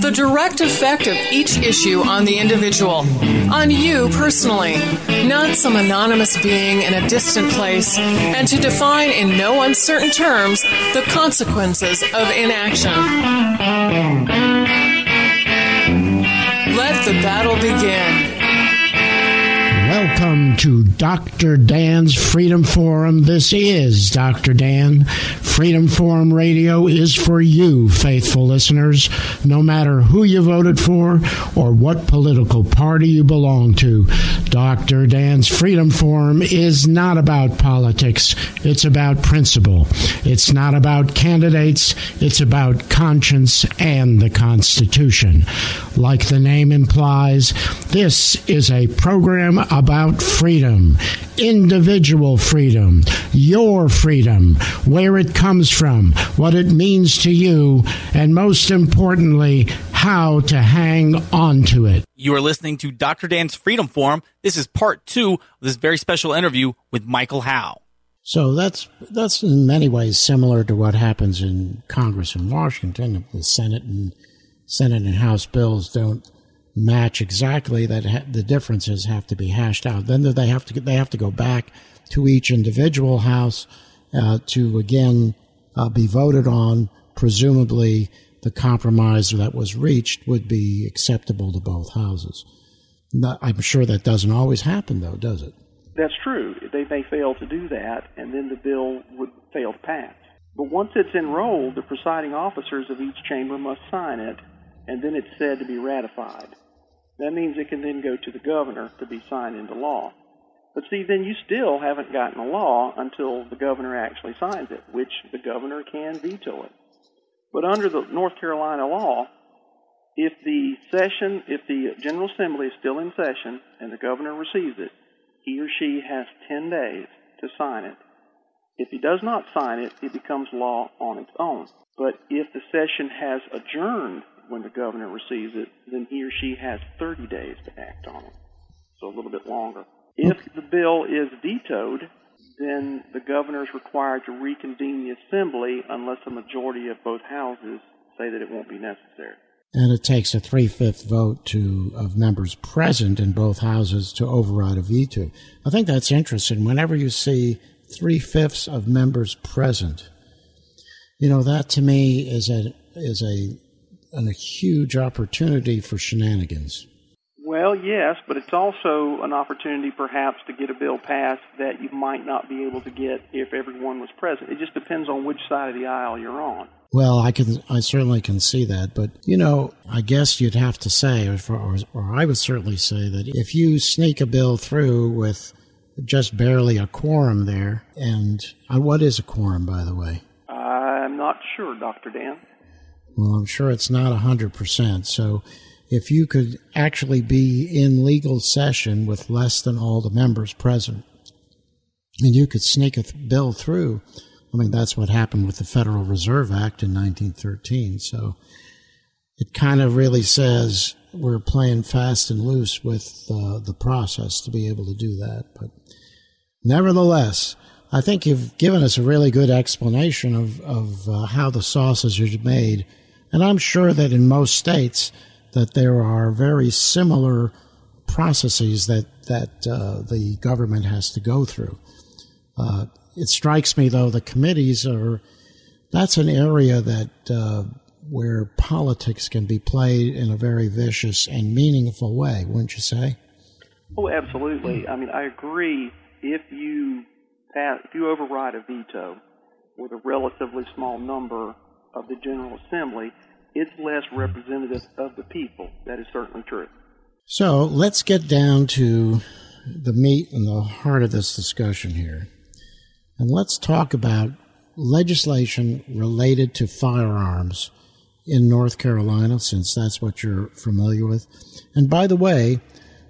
the direct effect of each issue on the individual, on you personally, not some anonymous being in a distant place, and to define in no uncertain terms the consequences of inaction. Let the battle begin. Welcome to Dr. Dan's Freedom Forum. This is Dr. Dan. Freedom Forum Radio is for you, faithful listeners, no matter who you voted for or what political party you belong to. Dr. Dan's Freedom Forum is not about politics. It's about principle. It's not about candidates. It's about conscience and the Constitution. Like the name implies, this is a program about freedom, individual freedom, your freedom, where it comes from, what it means to you, and most importantly, how to hang on to it. You are listening to Dr. Dan's Freedom Forum. This is part 2 of this very special interview with Michael Howe. So that's in many ways similar to what happens in Congress in Washington. The Senate and House bills don't match exactly, that the differences have to be hashed out. Then they have to go back to each individual house to again be voted on. Presumably, the compromise that was reached would be acceptable to both houses. I'm sure that doesn't always happen, though, does it? That's true. They may fail to do that, and then the bill would fail to pass. But once it's enrolled, the presiding officers of each chamber must sign it, and then it's said to be ratified. That means it can then go to the governor to be signed into law. But see, then you still haven't gotten a law until the governor actually signs it, which the governor can veto it. But under the North Carolina law, if the General Assembly is still in session and the governor receives it, he or she has 10 days to sign it. If he does not sign it, it becomes law on its own. But if the session has adjourned when the governor receives it, then he or she has 30 days to act on it, so a little bit longer. If the bill is vetoed, then the governor is required to reconvene the assembly unless a majority of both houses say that it won't be necessary. And it takes a 3/5 vote of members present in both houses to override a veto. I think that's interesting. Whenever you see 3/5 of members present, you know, that to me is a huge opportunity for shenanigans. Well, yes, but it's also an opportunity perhaps to get a bill passed that you might not be able to get if everyone was present. It just depends on which side of the aisle you're on. Well, I certainly can see that, but, you know, I guess you'd have to say, or I would certainly say that if you sneak a bill through with just barely a quorum there, and what is a quorum, by the way? I'm not sure, Dr. Dan. Well, I'm sure it's not 100%. So if you could actually be in legal session with less than all the members present, and you could sneak a bill through, I mean, that's what happened with the Federal Reserve Act in 1913. So it kind of really says we're playing fast and loose with the process to be able to do that. But nevertheless, I think you've given us a really good explanation of how the sausage is made. And I'm sure that in most states that there are very similar processes that the government has to go through. It strikes me, though, the committees that's an area where politics can be played in a very vicious and meaningful way, wouldn't you say? Oh, absolutely. I mean, I agree. If you override a veto with a relatively small number of the General Assembly, it's less representative of the people. That is certainly true. So let's get down to the meat and the heart of this discussion here. And let's talk about legislation related to firearms in North Carolina, since that's what you're familiar with. And by the way,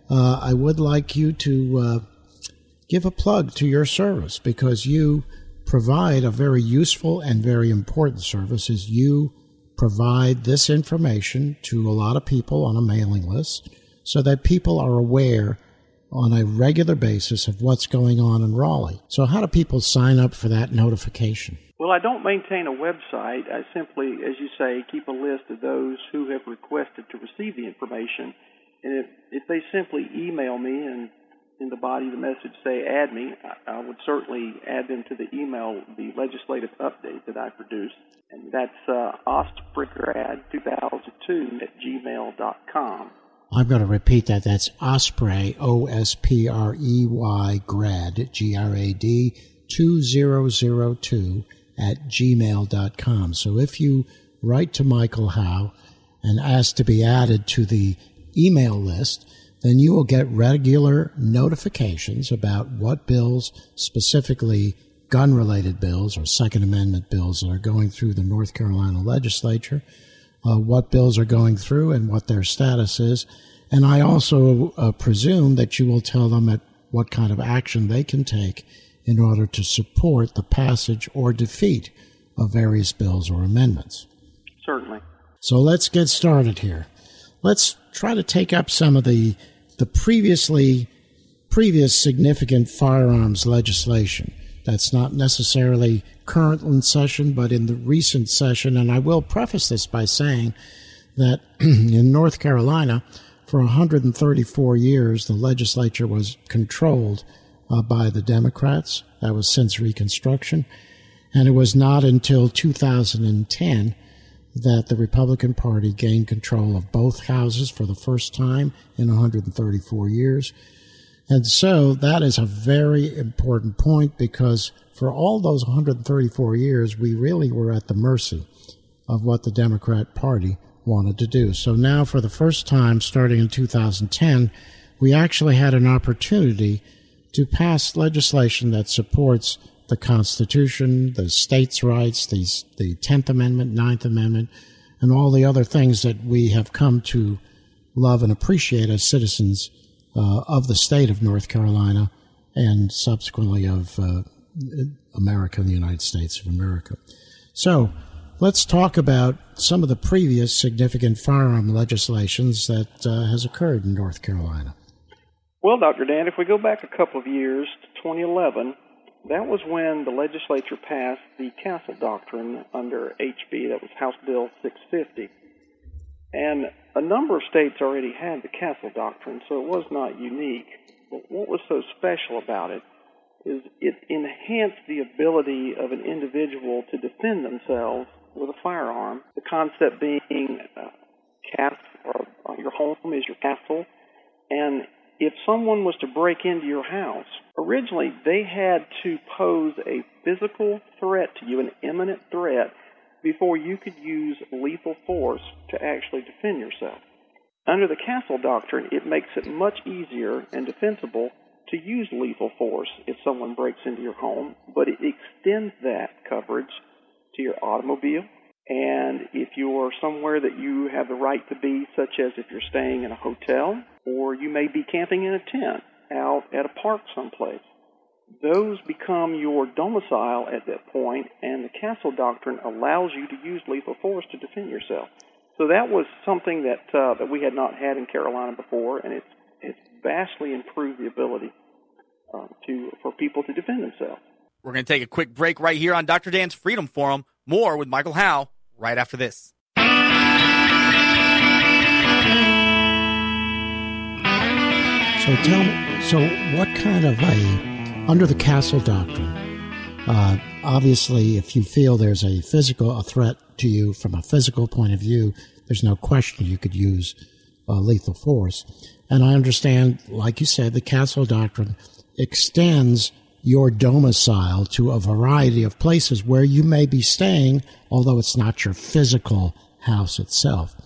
I would like you to give a plug to your service, because you provide a very useful and very important service. Is you provide this information to a lot of people on a mailing list so that people are aware on a regular basis of what's going on in Raleigh. So how do people sign up for that notification? Well, I don't maintain a website. I simply, as you say, keep a list of those who have requested to receive the information. And if they simply email me and in the body of the message say, add me, I would certainly add them to the email, the legislative update that I produce. And that's OspreyGrad2002@gmail.com. I'm going to repeat that. That's Osprey, O-S-P-R-E-Y, Grad, G-R-A-D, 2002 at gmail.com. So if you write to Michael Howe and ask to be added to the email list, then you will get regular notifications about what bills, specifically gun-related bills or Second Amendment bills, that are going through the North Carolina legislature, what bills are going through and what their status is. And I also presume that you will tell them at what kind of action they can take in order to support the passage or defeat of various bills or amendments. Certainly. So let's get started here. Let's try to take up some of the previous significant firearms legislation that's not necessarily current in session, but in the recent session. And I will preface this by saying that in North Carolina, for 134 years, the legislature was controlled by the Democrats. That was since Reconstruction. And it was not until 2010 that the Republican Party gained control of both houses for the first time in 134 years. And so that is a very important point, because for all those 134 years, we really were at the mercy of what the Democrat Party wanted to do. So now, for the first time, starting in 2010, we actually had an opportunity to pass legislation that supports the Constitution, the states' rights, the 10th Amendment, 9th Amendment, and all the other things that we have come to love and appreciate as citizens of the state of North Carolina and subsequently of America, the United States of America. So let's talk about some of the previous significant firearm legislations that has occurred in North Carolina. Well, Dr. Dan, if we go back a couple of years to 2011, that was when the legislature passed the Castle Doctrine under HB, that was House Bill 650. And a number of states already had the Castle Doctrine, so it was not unique. But what was so special about it is it enhanced the ability of an individual to defend themselves with a firearm, the concept being castle, or your home is your castle, and if someone was to break into your house, originally they had to pose a physical threat to you, an imminent threat, before you could use lethal force to actually defend yourself. Under the Castle Doctrine, it makes it much easier and defensible to use lethal force if someone breaks into your home, but it extends that coverage to your automobile. And if you're somewhere that you have the right to be, such as if you're staying in a hotel, or you may be camping in a tent out at a park someplace, those become your domicile at that point, and the Castle Doctrine allows you to use lethal force to defend yourself. So that was something that that we had not had in Carolina before, and it's vastly improved the ability for people to defend themselves. We're going to take a quick break right here on Dr. Dan's Freedom Forum. More with Michael Howe right after this. So tell me, what kind of under the Castle Doctrine, obviously if you feel there's a threat to you from a physical point of view, there's no question you could use lethal force. And I understand, like you said, the Castle Doctrine extends your domicile to a variety of places where you may be staying, although it's not your physical house itself.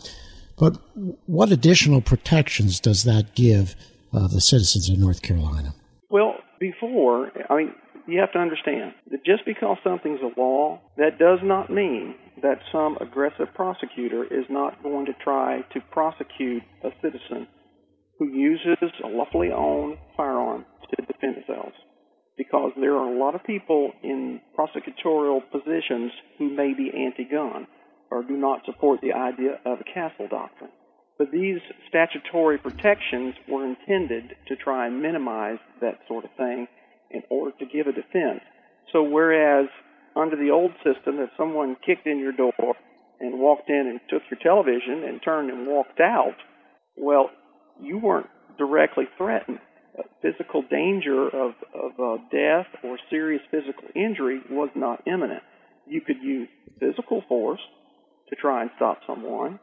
But what additional protections does that give the citizens of North Carolina? Well, before, I mean, you have to understand that just because something's a law, that does not mean that some aggressive prosecutor is not going to try to prosecute a citizen who uses a lawfully owned firearm to defend themselves. Because there are a lot of people in prosecutorial positions who may be anti-gun or do not support the idea of a Castle Doctrine. But these statutory protections were intended to try and minimize that sort of thing in order to give a defense. So whereas under the old system, if someone kicked in your door and walked in and took your television and turned and walked out, well, you weren't directly threatened. Physical danger of death or serious physical injury was not imminent. You could use physical force to try and stop someone,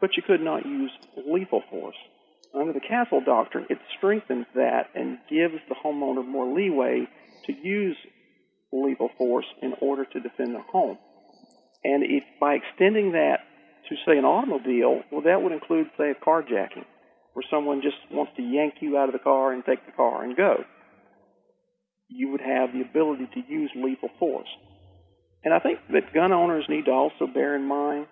but you could not use lethal force. Under the Castle Doctrine, it strengthens that and gives the homeowner more leeway to use lethal force in order to defend the home. And if by extending that to, say, an automobile, well, that would include, say, a carjacking, where someone just wants to yank you out of the car and take the car and go. You would have the ability to use lethal force. And I think that gun owners need to also bear in mind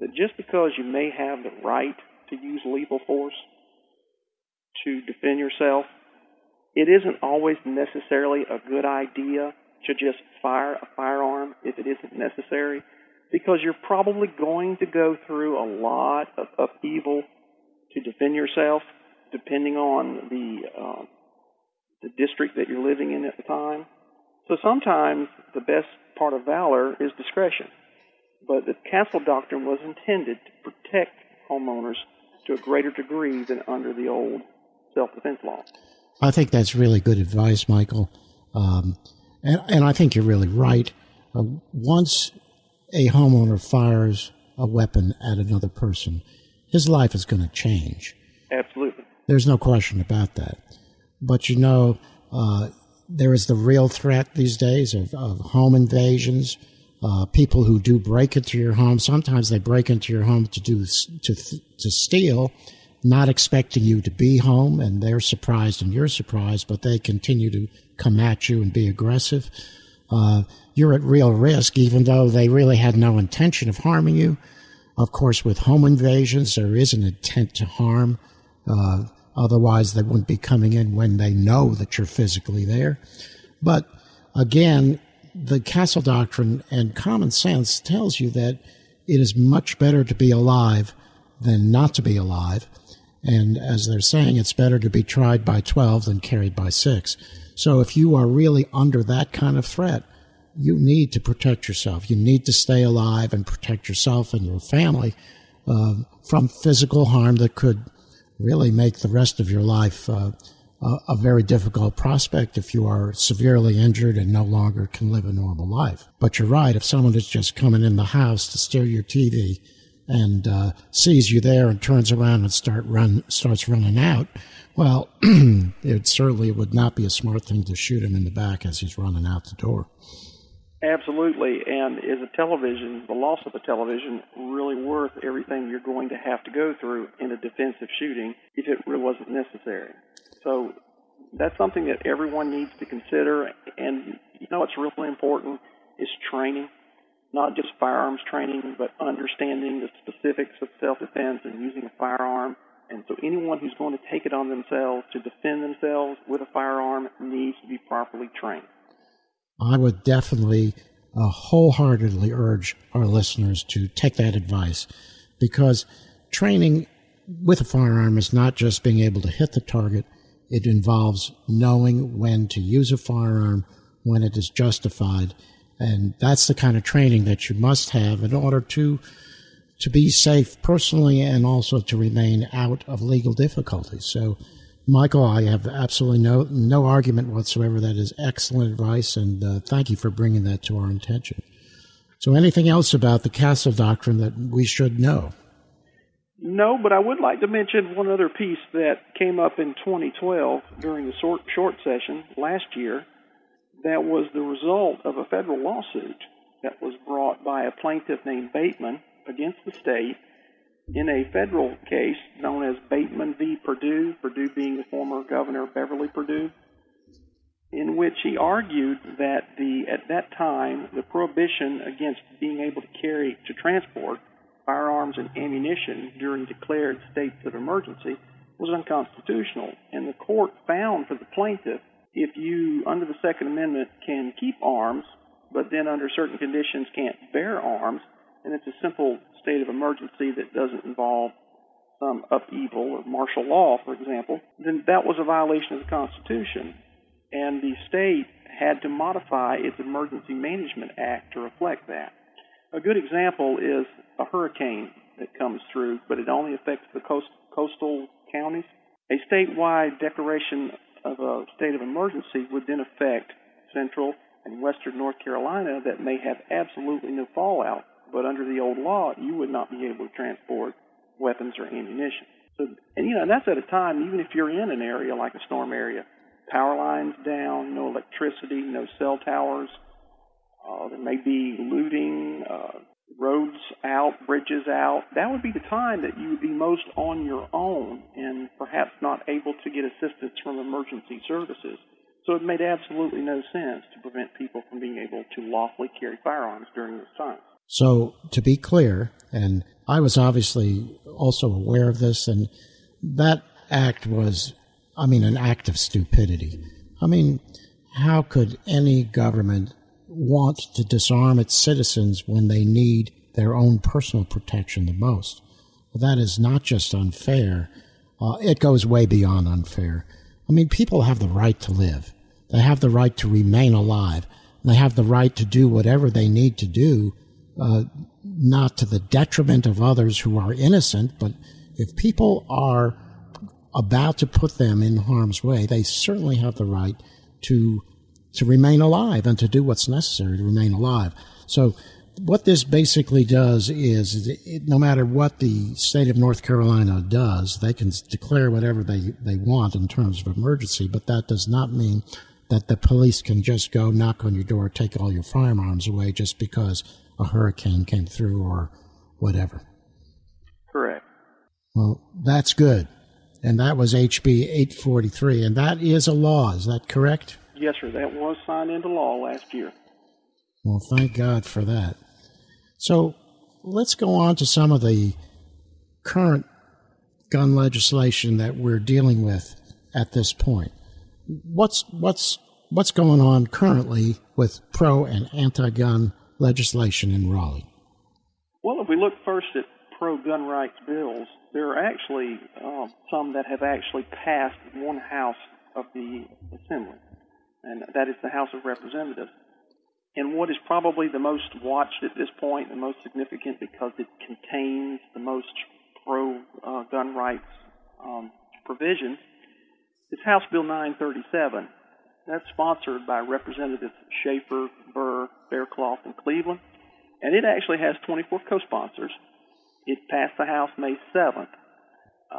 that just because you may have the right to use lethal force to defend yourself, it isn't always necessarily a good idea to just fire a firearm if it isn't necessary, because you're probably going to go through a lot of upheaval to defend yourself, depending on the district that you're living in at the time. So sometimes the best part of valor is discretion. But the Castle Doctrine was intended to protect homeowners to a greater degree than under the old self-defense law. I think that's really good advice, Michael. And I think you're really right. Once a homeowner fires a weapon at another person, his life is going to change. Absolutely. There's no question about that. But, you know, there is the real threat these days of home invasions, people who do break into your home. Sometimes they break into your home to steal, not expecting you to be home, and they're surprised and you're surprised, but they continue to come at you and be aggressive. You're at real risk, even though they really had no intention of harming you. Of course, with home invasions, there is an intent to harm. Otherwise, they wouldn't be coming in when they know that you're physically there. But again, the Castle Doctrine and common sense tells you that it is much better to be alive than not to be alive. And as they're saying, it's better to be tried by 12 than carried by 6. So if you are really under that kind of threat, you need to protect yourself. You need to stay alive and protect yourself and your family from physical harm that could really make the rest of your life a very difficult prospect if you are severely injured and no longer can live a normal life. But you're right, if someone is just coming in the house to steal your TV and sees you there and turns around and starts running out, well, it certainly would not be a smart thing to shoot him in the back as he's running out the door. Absolutely, and is a television, the loss of a television, really worth everything you're going to have to go through in a defensive shooting if it really wasn't necessary? So that's something that everyone needs to consider, and you know what's really important is training, not just firearms training, but understanding the specifics of self-defense and using a firearm. And so anyone who's going to take it on themselves to defend themselves with a firearm needs to be properly trained. I would definitely wholeheartedly urge our listeners to take that advice, because training with a firearm is not just being able to hit the target. It involves knowing when to use a firearm, when it is justified, and that's the kind of training that you must have in order to be safe personally and also to remain out of legal difficulties. So, Michael, I have absolutely no argument whatsoever. That is excellent advice, and thank you for bringing that to our attention. So anything else about the Castle Doctrine that we should know? No, but I would like to mention one other piece that came up in 2012 during the short session last year that was the result of a federal lawsuit that was brought by a plaintiff named Bateman against the state in a federal case known as Bateman v. Purdue, Purdue being the former governor Beverly Purdue, in which he argued that at that time the prohibition against being able to transport firearms and ammunition during declared states of emergency was unconstitutional. And the court found for the plaintiff, if you, under the Second Amendment, can keep arms, but then under certain conditions can't bear arms, and it's a simple state of emergency that doesn't involve some upheaval or martial law, for example, then that was a violation of the Constitution. And the state had to modify its Emergency Management Act to reflect that. A good example is a hurricane that comes through, but it only affects the coastal counties. A statewide declaration of a state of emergency would then affect central and western North Carolina that may have absolutely no fallout, but under the old law, you would not be able to transport weapons or ammunition. So, and that's at a time, even if you're in an area like a storm area, power lines down, no electricity, no cell towers. There may be looting, roads out, bridges out. That would be the time that you would be most on your own and perhaps not able to get assistance from emergency services. So it made absolutely no sense to prevent people from being able to lawfully carry firearms during this time. So to be clear, and I was obviously also aware of this, and that act was an act of stupidity. How could any government want to disarm its citizens when they need their own personal protection the most? Well, that is not just unfair. It goes way beyond unfair. People have the right to live. They have the right to remain alive. They have the right to do whatever they need to do, not to the detriment of others who are innocent, but if people are about to put them in harm's way, they certainly have the right to remain alive and to do what's necessary to remain alive. So what this basically does is, no matter what the state of North Carolina does, they can declare whatever they want in terms of emergency, but that does not mean that the police can just go knock on your door, take all your firearms away just because a hurricane came through or whatever. Correct. Well, that's good. And that was HB 843, and that is a law. Is that correct? Yes, sir. That was signed into law last year. Well, thank God for that. So let's go on to some of the current gun legislation that we're dealing with at this point. What's going on currently with pro and anti-gun legislation in Raleigh? Well, if we look first at pro-gun rights bills, there are actually some that have actually passed one house of the Assembly, and that is the House of Representatives. And what is probably the most watched at this point, the most significant because it contains the most pro-gun rights provisions, is House Bill 937. That's sponsored by Representatives Schaefer, Burr, Faircloth, and Cleveland, and it actually has 24 co-sponsors. It passed the House May 7th.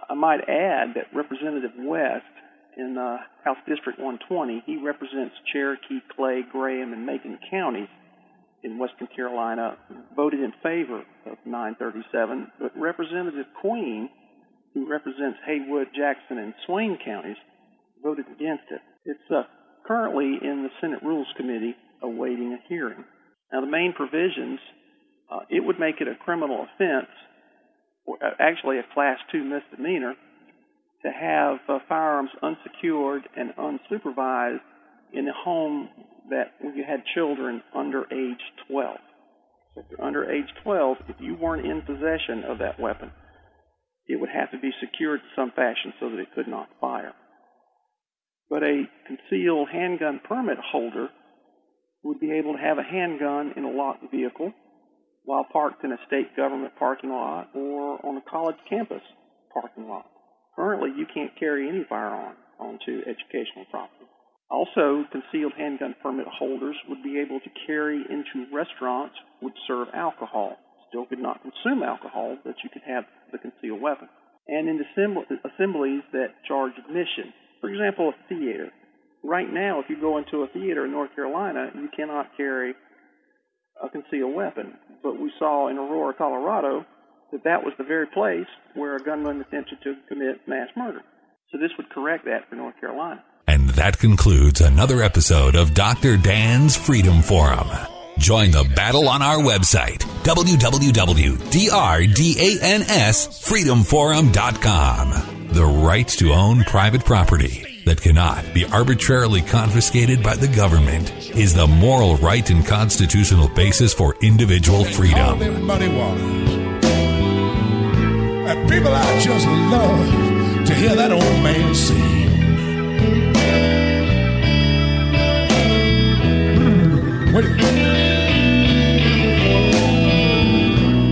I might add that Representative West in House District 120, he represents Cherokee, Clay, Graham, and Macon counties in Western Carolina, voted in favor of 937. But Representative Queen, who represents Haywood, Jackson, and Swain counties, voted against it. It's currently in the Senate Rules Committee awaiting a hearing. Now, the main provisions, it would make it a criminal offense, actually a Class 2 misdemeanor, to have firearms unsecured and unsupervised in a home that you had children under age 12. So if you're under age 12, if you weren't in possession of that weapon, it would have to be secured in some fashion so that it could not fire. But a concealed handgun permit holder would be able to have a handgun in a locked vehicle while parked in a state government parking lot or on a college campus parking lot. Currently, you can't carry any firearm onto educational property. Also, concealed handgun permit holders would be able to carry into restaurants which serve alcohol. Still could not consume alcohol, but you could have the concealed weapon. And in assemblies that charge admission, for example, a theater. Right now, if you go into a theater in North Carolina, you cannot carry a concealed weapon. But we saw in Aurora, Colorado, that that was the very place where a gunman attempted to commit mass murder. So this would correct that for North Carolina. And that concludes another episode of Dr. Dan's Freedom Forum. Join the battle on our website, www.drdansfreedomforum.com. The right to own private property that cannot be arbitrarily confiscated by the government is the moral right and constitutional basis for individual freedom. And people, I just love to hear that old man sing.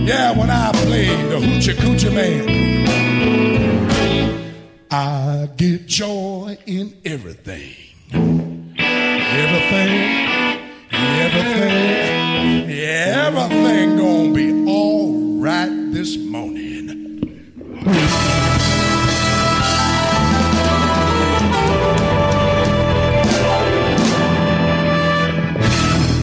Yeah, when I played the Hoochie Coochie Man, I get joy in everything.